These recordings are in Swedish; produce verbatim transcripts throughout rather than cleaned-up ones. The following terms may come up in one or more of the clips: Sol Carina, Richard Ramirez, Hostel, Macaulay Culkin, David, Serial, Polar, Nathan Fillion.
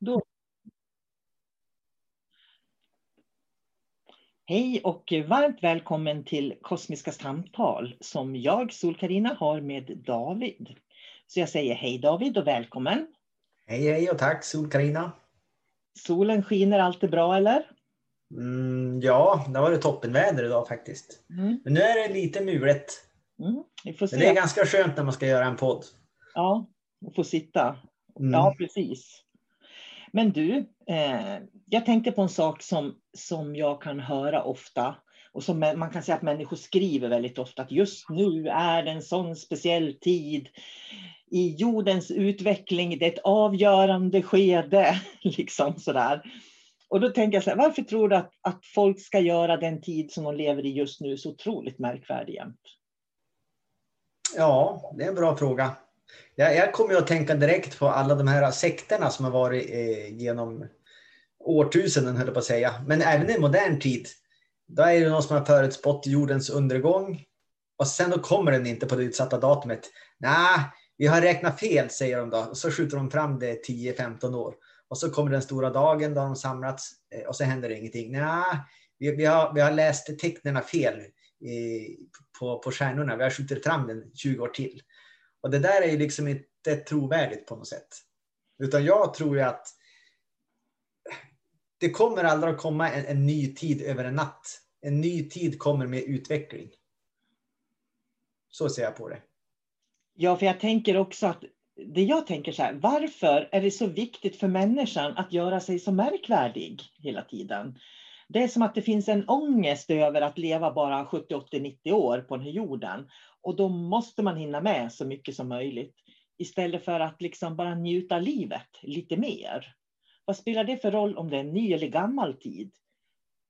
Då. Hej och varmt välkommen till Kosmiska samtal som jag, Sol Carina, har med David. Så jag säger hej David och välkommen. Hej hej och tack Sol Carina. Solen skiner, allt är bra eller? Mm, ja, det var det toppenväder idag faktiskt. Mm. Men nu är det lite mulet. Mm, vi får se. Men det är ganska skönt när man ska göra en podd. Ja, och få sitta. Mm. Ja, precis. Men du, eh, jag tänkte på en sak som, som jag kan höra ofta och som man kan säga att människor skriver väldigt ofta, att just nu är det en sån speciell tid i jordens utveckling, det är ett avgörande skede liksom sådär. Och då tänker jag så här, varför tror du att, att folk ska göra den tid som de lever i just nu så otroligt märkvärdig jämt? Ja, det är en bra fråga. Jag, jag kommer att tänka direkt på alla de här sekterna som har varit eh, genom årtusenden, höll jag på att säga. Men även i modern tid, då är det någon som har förutspått jordens undergång. Och sen då kommer den inte på det utsatta datumet. Nej, vi har räknat fel, säger de då. Och så skjuter de fram det tio femton år. Och så kommer den stora dagen, då har de samlats. Och så händer det ingenting. Nej, vi, vi, har, vi har läst tecknena fel eh, på, på stjärnorna. Vi har skjutit fram den tjugo år till. Och det där är ju liksom inte trovärdigt på något sätt. Utan jag tror ju att det kommer aldrig att komma en, en ny tid över en natt. En ny tid kommer med utveckling. Så ser jag på det. Ja, för jag tänker också att det jag tänker så här, varför är det så viktigt för människan att göra sig så märkvärdig hela tiden? Det är som att det finns en ångest över att leva bara sjuttio, åttio, nittio år på den här jorden. Och då måste man hinna med så mycket som möjligt. Istället för att liksom bara njuta livet lite mer. Vad spelar det för roll om det är ny eller gammal tid?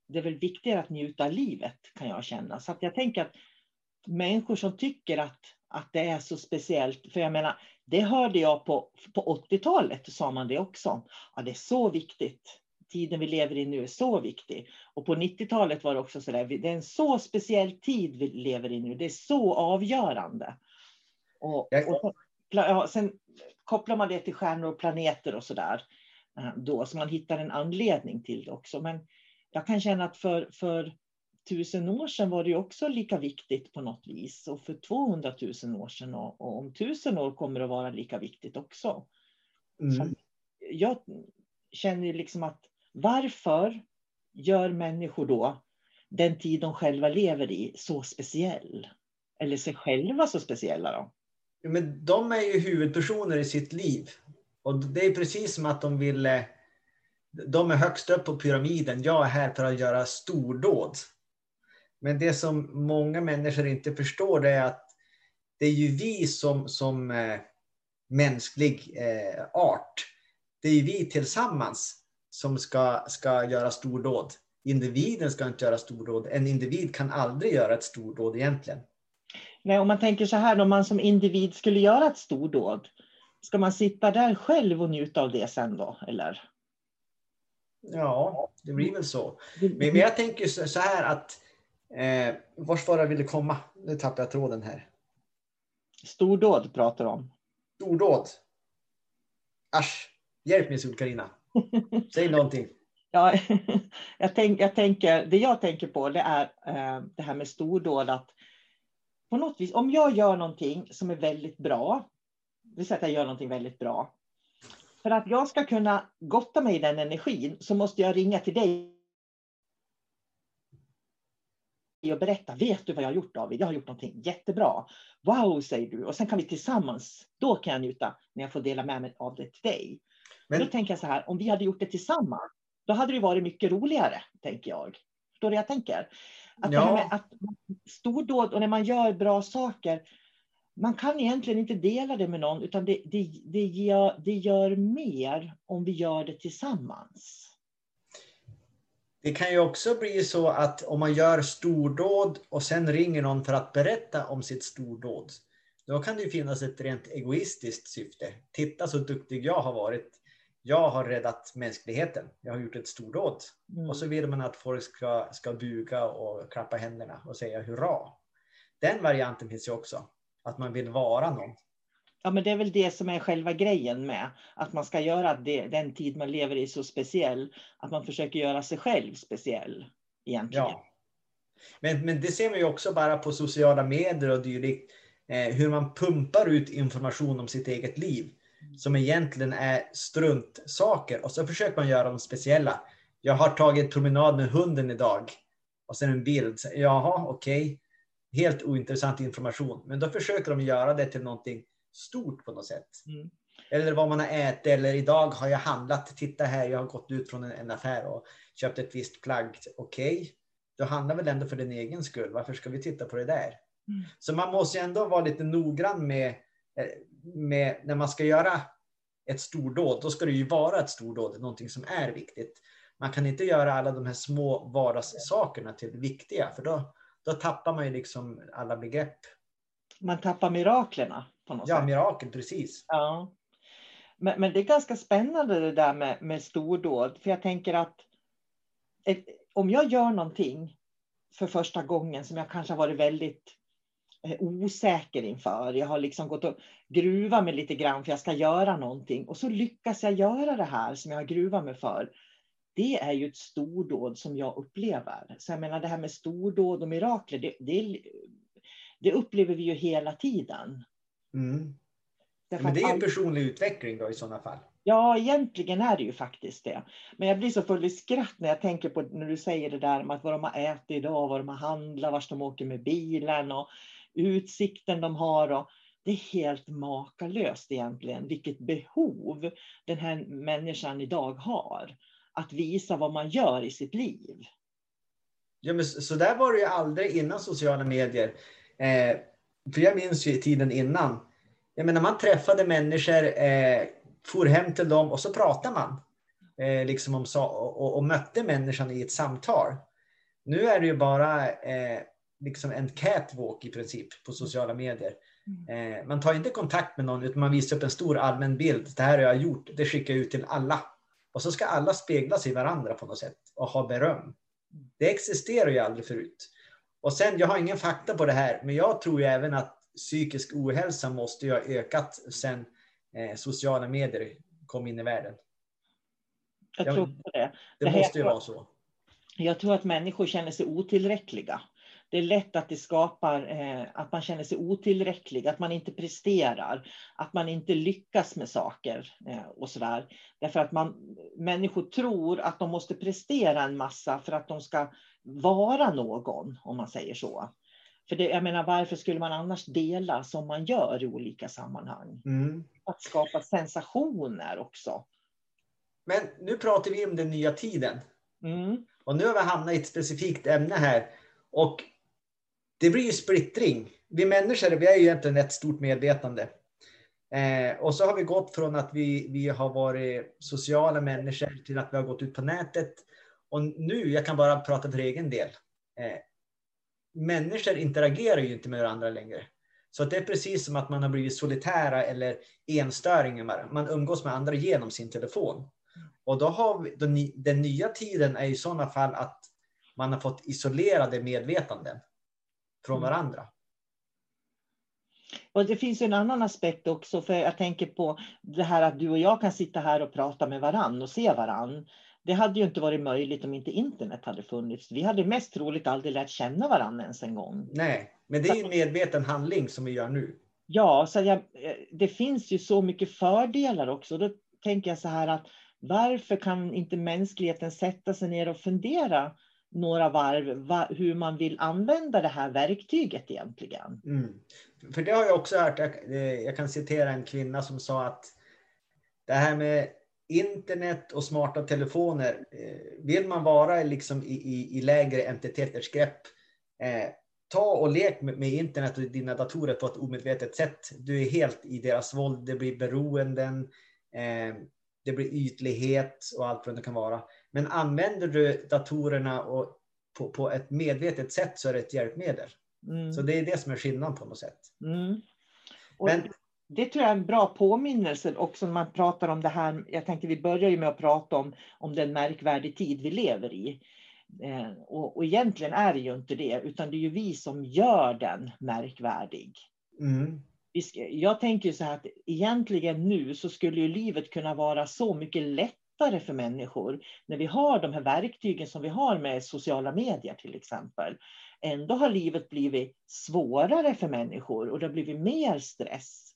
Det är väl viktigare att njuta livet, kan jag känna. Så att jag tänker att människor som tycker att, att det är så speciellt. För jag menar, det hörde jag på, på åttiotalet sa man det också. Ja, det är så viktigt. Tiden vi lever i nu är så viktig. Och på nittiotalet var det också sådär. Det är en så speciell tid vi lever i nu. Det är så avgörande. Och, och, ja, sen kopplar man det till stjärnor och planeter och sådär. Då, så man hittar en anledning till det också. Men jag kan känna att för, för tusen år sedan var det ju också lika viktigt på något vis. Och för tvåhundratusen år sedan och, och om tusen år kommer det att vara lika viktigt också. Mm. Jag känner ju liksom att varför gör människor då den tid de själva lever i så speciell? Eller sig själva så speciella då? Men de är ju huvudpersoner i sitt liv. Och det är precis som att de ville... De är högst upp på pyramiden. Jag är här för att göra stordåd. Men det som många människor inte förstår är att det är ju vi som, som eh, mänsklig eh, art. Det är ju vi tillsammans som ska, ska göra stordåd. Individen ska inte göra stordåd. En individ kan aldrig göra ett stordåd egentligen. Nej, om man tänker så här, om man som individ skulle göra ett stordåd, ska man sitta där själv och njuta av det sen då, eller? Ja, det blir väl så. Men, men jag tänker så här att... Eh, vars var jag ville komma? Nu tappar jag tråden här. Stordåd pratar om. Stordåd. Asch, hjälp mig Sol Carina. Säg någonting. Ja, jag tänk, jag tänker, det jag tänker på det är eh, det här med stordåd. Att på något vis, om jag gör någonting som är väldigt bra. Det säger att jag gör någonting väldigt bra. För att jag ska kunna gotta mig i den energin så måste jag ringa till dig och berätta, vet du vad jag har gjort, David? Jag har gjort någonting jättebra. Wow, säger du. Och sen kan vi tillsammans, då kan jag njuta när jag får dela med mig av det till dig. Men då tänker jag så här, om vi hade gjort det tillsammans, då hade det varit mycket roligare, tänker jag. Förstår du vad jag tänker? Att, ja. Det här med att stordåd och när man gör bra saker, man kan egentligen inte dela det med någon, utan det, det, det, gör, det gör mer om vi gör det tillsammans. Det kan ju också bli så att om man gör stordåd och sen ringer någon för att berätta om sitt stordåd. Då kan det ju finnas ett rent egoistiskt syfte. Titta så duktig jag har varit. Jag har räddat mänskligheten. Jag har gjort ett stordåd. Mm. Och så vill man att folk ska, ska buga och klappa händerna och säga hurra. Den varianten finns ju också. Att man vill vara någon. Ja, men det är väl det som är själva grejen med. Att man ska göra det, den tid man lever i så speciell. Att man försöker göra sig själv speciell egentligen. Ja. Men, men det ser man ju också bara på sociala medier och dylikt. Eh, hur man pumpar ut information om sitt eget liv. Som egentligen är struntsaker. Och så försöker man göra dem speciella. Jag har tagit promenad med hunden idag. Och sen en bild. Jaha, okej. Okay. Helt ointressant information. Men då försöker de göra det till någonting stort på något sätt. Mm. Eller vad man har ätit. Eller idag har jag handlat. Titta här, jag har gått ut från en, en affär och köpt ett visst plagg. Okej, okay. Du handlar väl ändå för din egen skull. Varför ska vi titta på det där? Mm. Så man måste ändå vara lite noggrann med, med när man ska göra ett stordåd. Då ska det ju vara ett stordåd. Någonting som är viktigt. Man kan inte göra alla de här små vardagssakerna till viktiga. För då Då tappar man ju liksom alla begrepp. Man tappar miraklerna på något ja, sätt. Ja, mirakel, precis. Ja. Men, men det är ganska spännande det där med, med stordåd. För jag tänker att ett, om jag gör någonting för första gången som jag kanske har varit väldigt eh, osäker inför. Jag har liksom gått och gruvat mig lite grann för jag ska göra någonting. Och så lyckas jag göra det här som jag har gruvat mig för. Det är ju ett stordåd som jag upplever. Så jag menar det här med stordåd och mirakler. Det, det, det upplever vi ju hela tiden. Mm. Men det är en personlig utveckling då i sådana fall. Ja, egentligen är det ju faktiskt det. Men jag blir så full i skratt när jag tänker på när du säger det där med att vad de har ätit idag. Vad de har handlat, vart de åker med bilen. Och utsikten de har. Och det är helt makalöst egentligen. Vilket behov den här människan idag har. Att visa vad man gör i sitt liv. Ja, men så där var det ju aldrig innan sociala medier. Eh, för jag minns ju tiden innan. Jag menar, man träffade människor, eh, for hem till dem och så pratade man. Eh, liksom om, och, och mötte människan i ett samtal. Nu är det ju bara eh, liksom en catwalk i princip på sociala medier. Eh, man tar inte kontakt med någon, utan man visar upp en stor allmän bild. Det här har jag gjort, det skickar jag ut till alla. Och så ska alla speglas i varandra på något sätt och ha beröm. Det existerar ju aldrig förut. Och sen, jag har ingen fakta på det här, men jag tror ju även att psykisk ohälsa måste ju ha ökat sen eh, sociala medier kom in i världen. Jag, jag tror på det. Det, det måste ju vara så. Jag tror att människor känner sig otillräckliga. Det är lätt att det skapar eh, att man känner sig otillräcklig, att man inte presterar, att man inte lyckas med saker eh, och sådär. Därför att man, människor tror att de måste prestera en massa för att de ska vara någon, om man säger så. För det, jag menar, varför skulle man annars dela som man gör i olika sammanhang? Mm. Att skapa sensationer också. Men nu pratar vi om den nya tiden. Mm. Och nu har vi hamnat i ett specifikt ämne här. Och det blir ju splittring. Vi människor, vi är ju egentligen ett stort medvetande. Eh, och så har vi gått från att vi, vi har varit sociala människor till att vi har gått ut på nätet. Och nu, jag kan bara prata för egen del. Eh, människor interagerar ju inte med varandra längre. Så att det är precis som att man har blivit solitära eller enstöringar. Man umgås med andra genom sin telefon. Och då har vi, den, den nya tiden är i sådana fall att man har fått isolerade medvetanden från varandra. Och det finns en annan aspekt också, för jag tänker på det här att du och jag kan sitta här och prata med varann och se varann. Det hade ju inte varit möjligt om inte internet hade funnits. Vi hade mest troligt aldrig lärt känna varann ens en gång. Nej, men det är ju en medveten handling som vi gör nu. Ja, så jag, det finns ju så mycket fördelar också. Då tänker jag så här att varför kan inte mänskligheten sätta sig ner och fundera några varv va, hur man vill använda det här verktyget egentligen. Mm. För det har jag också hört, jag, jag kan citera en kvinna som sa att det här med internet och smarta telefoner, vill man vara liksom i, i, i lägre entiteters grepp, eh, ta och lek med, med internet och dina datorer på ett omedvetet sätt. Du är helt i deras våld, det blir beroenden, eh, det blir ytlighet och allt vad det kan vara. Men använder du datorerna och på, på ett medvetet sätt så är det ett hjälpmedel. Mm. Så det är det som är skillnaden på något sätt. Mm. Och Men, det, det tror jag är en bra påminnelse också när man pratar om det här. Jag tänkte vi börjar ju med att prata om, om den märkvärdiga tid vi lever i. Eh, och, och egentligen är det ju inte det, utan det är ju vi som gör den märkvärdig. Mm. Jag tänker så här att egentligen nu så skulle ju livet kunna vara så mycket lätt för människor när vi har de här verktygen som vi har med sociala medier till exempel. Ändå har livet blivit svårare för människor och det har blivit mer stress.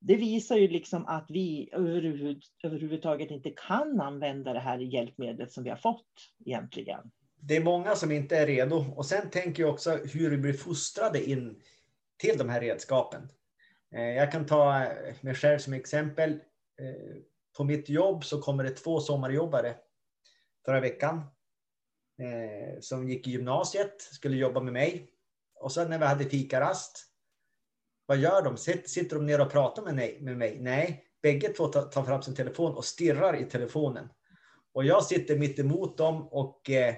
Det visar ju liksom att vi överhuvud, överhuvudtaget inte kan använda det här hjälpmedlet som vi har fått egentligen. Det är många som inte är redo, och sen tänker jag också hur vi blir fostrade in till de här redskapen. Jag kan ta mig själv som exempel. På mitt jobb så kommer det två sommarjobbare förra veckan eh, som gick i gymnasiet, skulle jobba med mig. Och sen när vi hade fikarast, vad gör de? Sitter de ner och pratar med mig? Nej, bägge två tar fram sin telefon och stirrar i telefonen. Och jag sitter mitt emot dem och eh,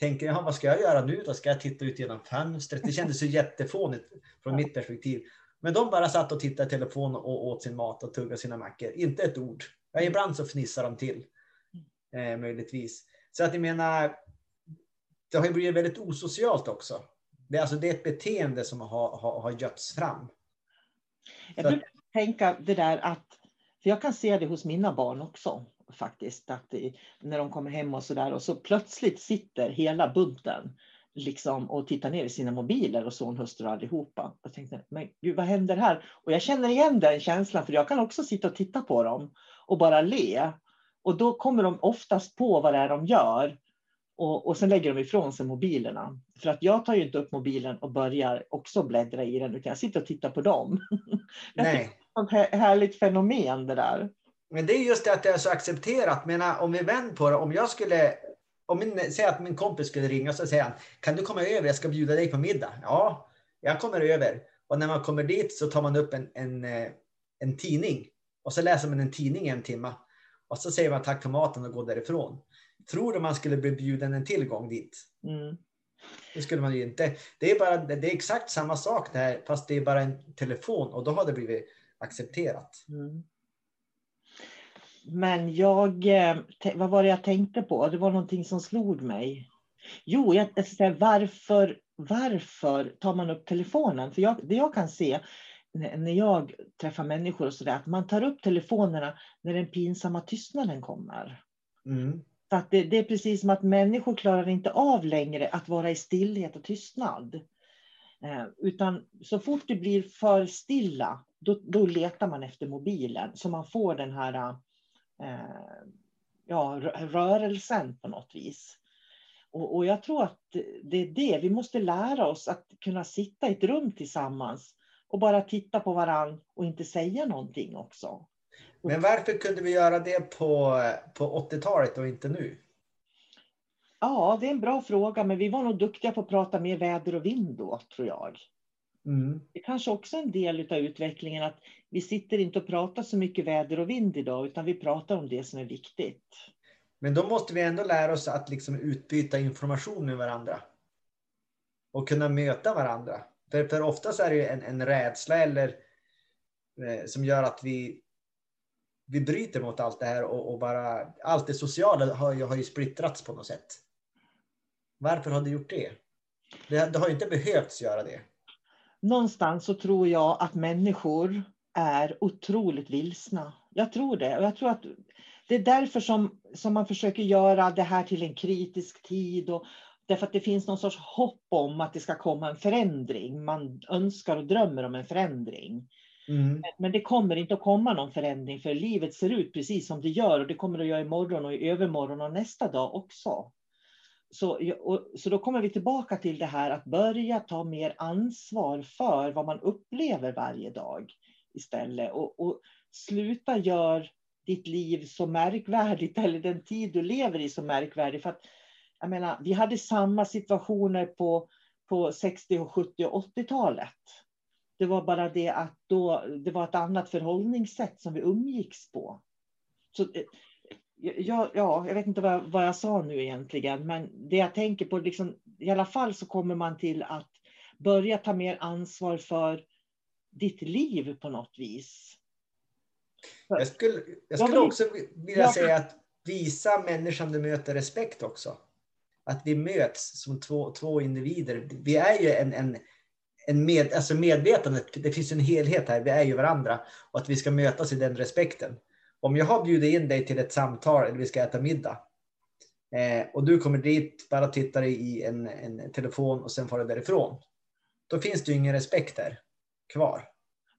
tänker, ja, vad ska jag göra nu då? Ska jag titta ut genom fönstret? Det kändes ju jättefånigt från mitt perspektiv. Men de bara satt och tittade i telefon och åt sin mat och tuggade sina mackor. Inte ett ord. Ja, ibland så fnissar de till. Eh, möjligtvis. Så att jag menar, det har ju blivit väldigt osocialt också. Det, alltså, det är ett beteende som har, har, har götts fram. Jag så. brukar tänka det där att, för jag kan se det hos mina barn också faktiskt. Att det, när de kommer hem och så där och så plötsligt sitter hela bunten. Liksom, och tittar ner i sina mobiler och son, hustru och allihopa. Jag tänkte, men gud, vad händer här? Och jag känner igen den känslan, för jag kan också sitta och titta på dem och bara le. Och då kommer de oftast på vad det är de gör. Och, och sen lägger de ifrån sig mobilerna. För att jag tar ju inte upp mobilen och börjar också bläddra i den, utan jag sitter och tittar på dem. Nej. Det är ett härligt fenomen det där. Men det är just det att det är så accepterat. Men om vi vänder på det, om jag skulle om min, säg att min kompis skulle ringa och så säger han, kan du komma över, jag ska bjuda dig på middag. Ja, jag kommer över. Och när man kommer dit så tar man upp en, en, en tidning. Och så läser man en tidning en timme. Och så säger man tack för maten och går därifrån. Tror du man skulle bli bjuden en tillgång dit? Mm. Det skulle man ju inte. Det är, bara, det är exakt samma sak där, fast det är bara en telefon. Och då har det blivit accepterat. Mm. Men jag, vad var det jag tänkte på? Det var någonting som slog mig. Jo, jag, jag ska säga, varför, varför tar man upp telefonen? För jag, det jag kan se när jag träffar människor och sådär, att man tar upp telefonerna när den pinsamma tystnaden kommer. Mm. Så att det, det är precis som att människor klarar inte av längre att vara i stillhet och tystnad. Eh, utan så fort det blir för stilla, då, då letar man efter mobilen. Så man får den här eh, ja, rörelsen på något vis. Och, och jag tror att det är det. Vi måste lära oss att kunna sitta i ett rum tillsammans. Och bara titta på varandra och inte säga någonting också. Men varför kunde vi göra det på, på åttiotalet och inte nu? Ja, det är en bra fråga. Men vi var nog duktiga på att prata mer väder och vind då, tror jag. Mm. Det är kanske också en del av utvecklingen att vi sitter inte och pratar så mycket väder och vind idag. Utan vi pratar om det som är viktigt. Men då måste vi ändå lära oss att liksom utbyta information med varandra. Och kunna möta varandra. För, för oftast är det ju en, en rädsla eller, eh, som gör att vi, vi bryter mot allt det här och, och bara allt det sociala har ju, har ju splittrats på något sätt. Varför har du gjort det? Det, det har ju inte behövts göra det. Någonstans så tror jag att människor är otroligt vilsna. Jag tror det. Och jag tror att det är därför som, som man försöker göra det här till en kritisk tid och därför att det finns någon sorts hopp om att det ska komma en förändring. Man önskar och drömmer om en förändring. Mm. Men det kommer inte att komma någon förändring. För livet ser ut precis som det gör. Och det kommer att göra imorgon och i övermorgon och nästa dag också. Så, och, så då kommer vi tillbaka till det här. Att börja ta mer ansvar för vad man upplever varje dag istället. Och, och sluta göra ditt liv så märkvärdigt. Eller den tid du lever i så märkvärdigt. För att jag menar, vi hade samma situationer på, på sextio-, sjuttio- och åttiotalet. Det var bara det att då, det var ett annat förhållningssätt som vi umgicks på. Så, ja, ja, jag vet inte vad jag, vad jag sa nu egentligen. Men det jag tänker på, liksom, i alla fall så kommer man till att börja ta mer ansvar för ditt liv på något vis. Jag skulle, jag skulle också vilja jag, säga att visa människan du möter respekt också. Att vi möts som två, två individer. Vi är ju en, en, en med, alltså medvetandet. Det finns en helhet här. Vi är ju varandra. Och att vi ska mötas i den respekten. Om jag har bjudit in dig till ett samtal. Eller vi ska äta middag. Eh, och du kommer dit. Bara tittar i en, en telefon. Och sen får du därifrån. Då finns det ju ingen respekt där kvar.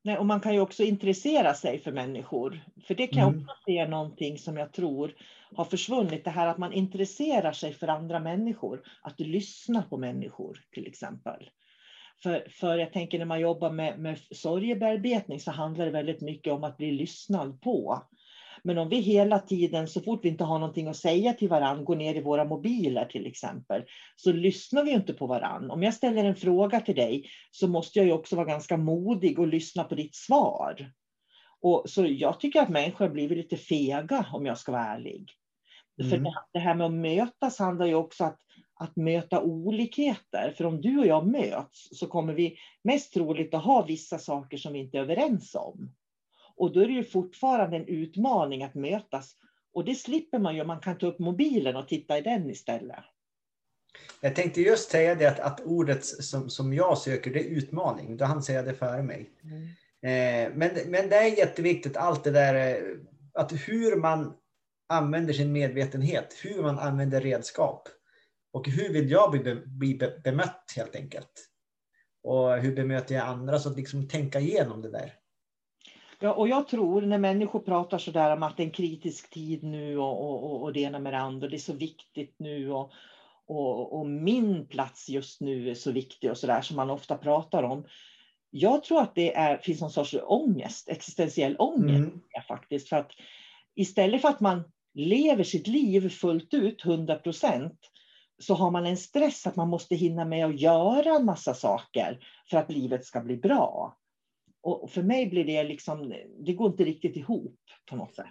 Nej, och man kan ju också intressera sig för människor. För det kan mm. också se någonting som jag tror har försvunnit. Det här att man intresserar sig för andra människor. Att du lyssnar på människor till exempel. För, för jag tänker när man jobbar med, med sorgebearbetning så handlar det väldigt mycket om att bli lyssnad på. Men om vi hela tiden så fort vi inte har någonting att säga till varandra går ner i våra mobiler till exempel. Så lyssnar vi inte på varandra. Om jag ställer en fråga till dig så måste jag ju också vara ganska modig och lyssna på ditt svar. Och så jag tycker att människor blir lite fega om jag ska vara ärlig. Mm. För det här med att mötas handlar ju också om att, att möta olikheter. För om du och jag möts så kommer vi mest troligt att ha vissa saker som vi inte är överens om. Och då är det ju fortfarande en utmaning att mötas. Och det slipper man ju. Man kan ta upp mobilen och titta i den istället. Jag tänkte just säga det att, att ordet som, som jag söker det är utmaning. Då hann säga det före mig. Mm. Eh, men, men det är jätteviktigt allt det där. Att hur man använder sin medvetenhet. Hur man använder redskap. Och hur vill jag bli, bli bemött helt enkelt. Och hur bemöter jag andra. Så att liksom tänka igenom det där. Ja, och jag tror när människor pratar sådär om att det är en kritisk tid nu och, och, och det ena med det andra. Det är så viktigt nu och, och, och min plats just nu är så viktig och sådär som man ofta pratar om. Jag tror att det är, finns någon sorts ångest, existentiell ångest mm. faktiskt. För att istället för att man lever sitt liv fullt ut hundra procent så har man en stress att man måste hinna med att göra en massa saker för att livet ska bli bra. Och för mig blir det liksom, det går inte riktigt ihop på något sätt.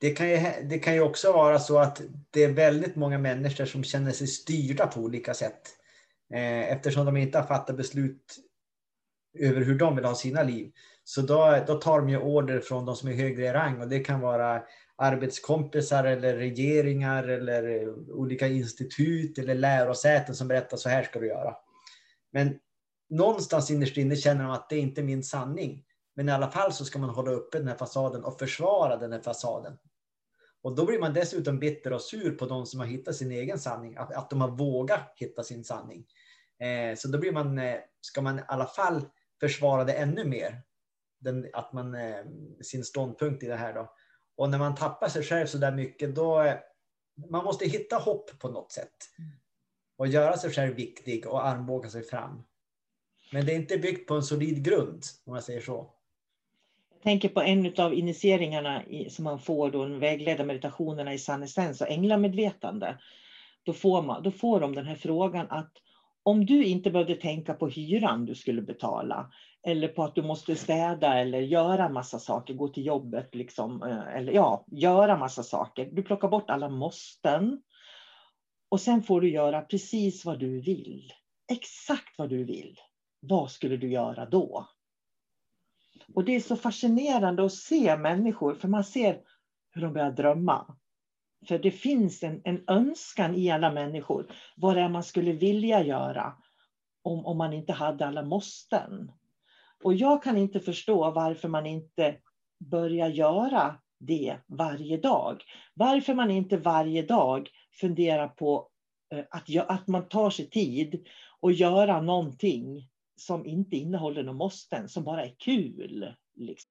Det kan ju, det kan ju också vara så att det är väldigt många människor som känner sig styrda på olika sätt. Eftersom de inte har fattat beslut över hur de vill ha sina liv. Så då, då tar de ju order från de som är högre i rang. Och det kan vara arbetskompisar eller regeringar eller olika institut eller lärosäten som berättar så här ska du göra. Men någonstans innerst inne känner de att det inte är min sanning. Men i alla fall så ska man hålla uppe den här fasaden och försvara den här fasaden. Och då blir man dessutom bitter och sur på de som har hittat sin egen sanning. Att, att de har vågat hitta sin sanning. Eh, så då blir man, eh, ska man i alla fall försvara det ännu mer. Den, att man, eh, sin ståndpunkt i det här då. Och när man tappar sig själv så där mycket då, eh, man måste hitta hopp på något sätt. Och göra sig själv viktig och armbåga sig fram. Men det är inte byggt på en solid grund, om man säger så. Jag tänker på en av initieringarna i, som man får då, de vägledda meditationerna i sann essens och änglamedvetande. Då får, man, då får de den här frågan att om du inte behövde tänka på hyran du skulle betala, eller på att du måste städa eller göra massa saker, gå till jobbet, liksom, eller ja, göra massa saker. Du plockar bort alla måsten och sen får du göra precis vad du vill. Exakt vad du vill. Vad skulle du göra då? Och det är så fascinerande att se människor. För man ser hur de börjar drömma. För det finns en, en önskan i alla människor. Vad det är man skulle vilja göra. Om, om man inte hade alla måsten. Och jag kan inte förstå varför man inte börjar göra det varje dag. Varför man inte varje dag funderar på att, att man tar sig tid. Och göra någonting. Som inte innehåller någon måsten, som bara är kul. Liksom.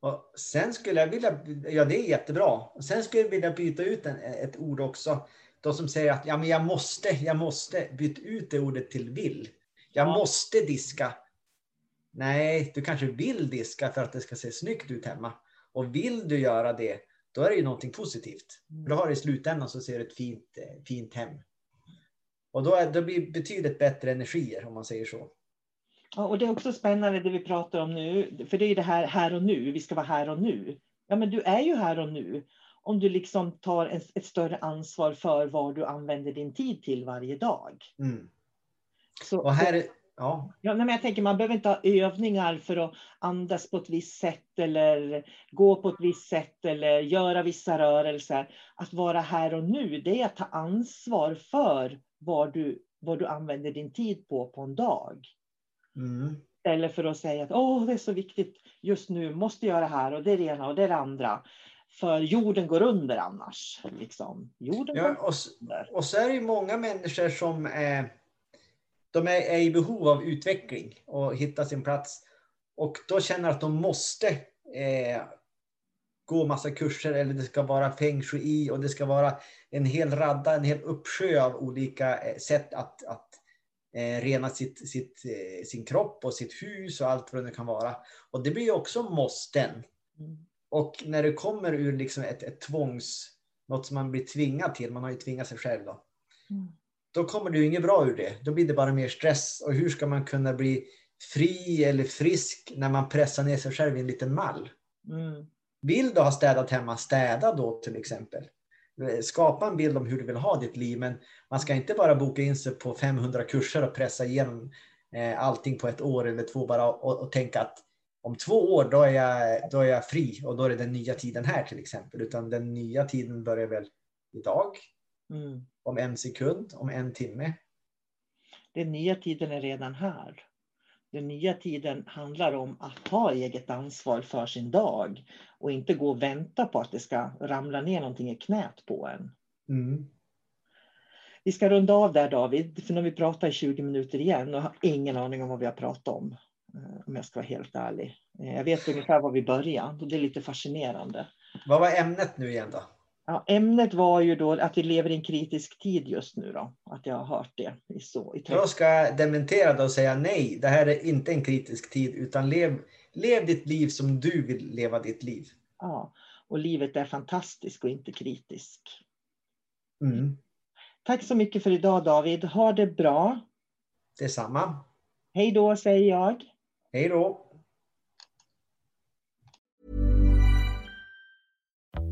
Och sen skulle jag vilja, ja det är jättebra. Sen skulle jag vilja byta ut en, ett ord också. de som säger att ja, men jag måste, jag måste byta ut det ordet till vill. Jag måste diska. Nej, du kanske vill diska för att det ska se snyggt ut hemma. Och vill du göra det, då är det ju någonting positivt. För då har det i slutändan så ser det ett fint, fint hem. Och då, är, då blir det betydligt bättre energier om man säger så. Ja, och det är också spännande det vi pratar om nu. För det är det här, här och nu. Vi ska vara här och nu. Ja, men du är ju här och nu. Om du liksom tar en, ett större ansvar för vad du använder din tid till varje dag. Mm. Så, och här... Så, ja. Ja, men jag tänker man behöver inte ha övningar för att andas på ett visst sätt eller gå på ett visst sätt eller göra vissa rörelser. Att vara här och nu, det är att ta ansvar för vad du, vad du använder din tid på på en dag. Mm. Eller för att säga att åh, det är så viktigt just nu, måste göra det här och det är det ena och det är det andra. För jorden går under annars. Liksom. Jorden ja, och, och så är det ju många människor som eh... de är i behov av utveckling och hitta sin plats. Och då känner att de måste eh, gå massa kurser. Eller det ska vara feng shui. Och det ska vara en hel radda, en hel uppsjö av olika eh, sätt att, att eh, rena sitt, sitt, eh, sin kropp och sitt hus och allt vad det kan vara. Och det blir också måsten. Och när det kommer ur liksom ett, ett tvångs... något som man blir tvingad till. Man har ju tvingat sig själv då. Mm. Då kommer det ju inget bra ur det. Då blir det bara mer stress. Och hur ska man kunna bli fri eller frisk när man pressar ner sig själv i en liten mall? Mm. Vill du ha städat hemma, städa då till exempel. Skapa en bild om hur du vill ha ditt liv. Men man ska inte bara boka in sig på femhundra kurser och pressa igenom allting på ett år eller två bara. Och, och tänka att om två år då är, jag, då är jag fri. Och då är det den nya tiden här till exempel. Utan den nya tiden börjar väl idag. Mm. Om en sekund, om en timme. Den nya tiden är redan här. Den nya tiden handlar om att ha eget ansvar för sin dag. Och inte gå och vänta på att det ska ramla ner någonting i knät på en. Mm. Vi ska runda av där, David. För när vi pratar i tjugo minuter igen. Och har ingen aning om vad vi har pratat om. Om jag ska vara helt ärlig. Jag vet ungefär var vi började. Och det är lite fascinerande. Vad var ämnet nu igen då? Ja, ämnet var ju då att vi lever i en kritisk tid just nu då. Att jag har hört det. I så, i jag ska dementera det och säga nej. Det här är inte en kritisk tid utan lev, lev ditt liv som du vill leva ditt liv. Ja, och livet är fantastiskt och inte kritisk. Mm. Tack så mycket för idag, David. Ha det bra. Detsamma. Hej då säger jag. Hej då.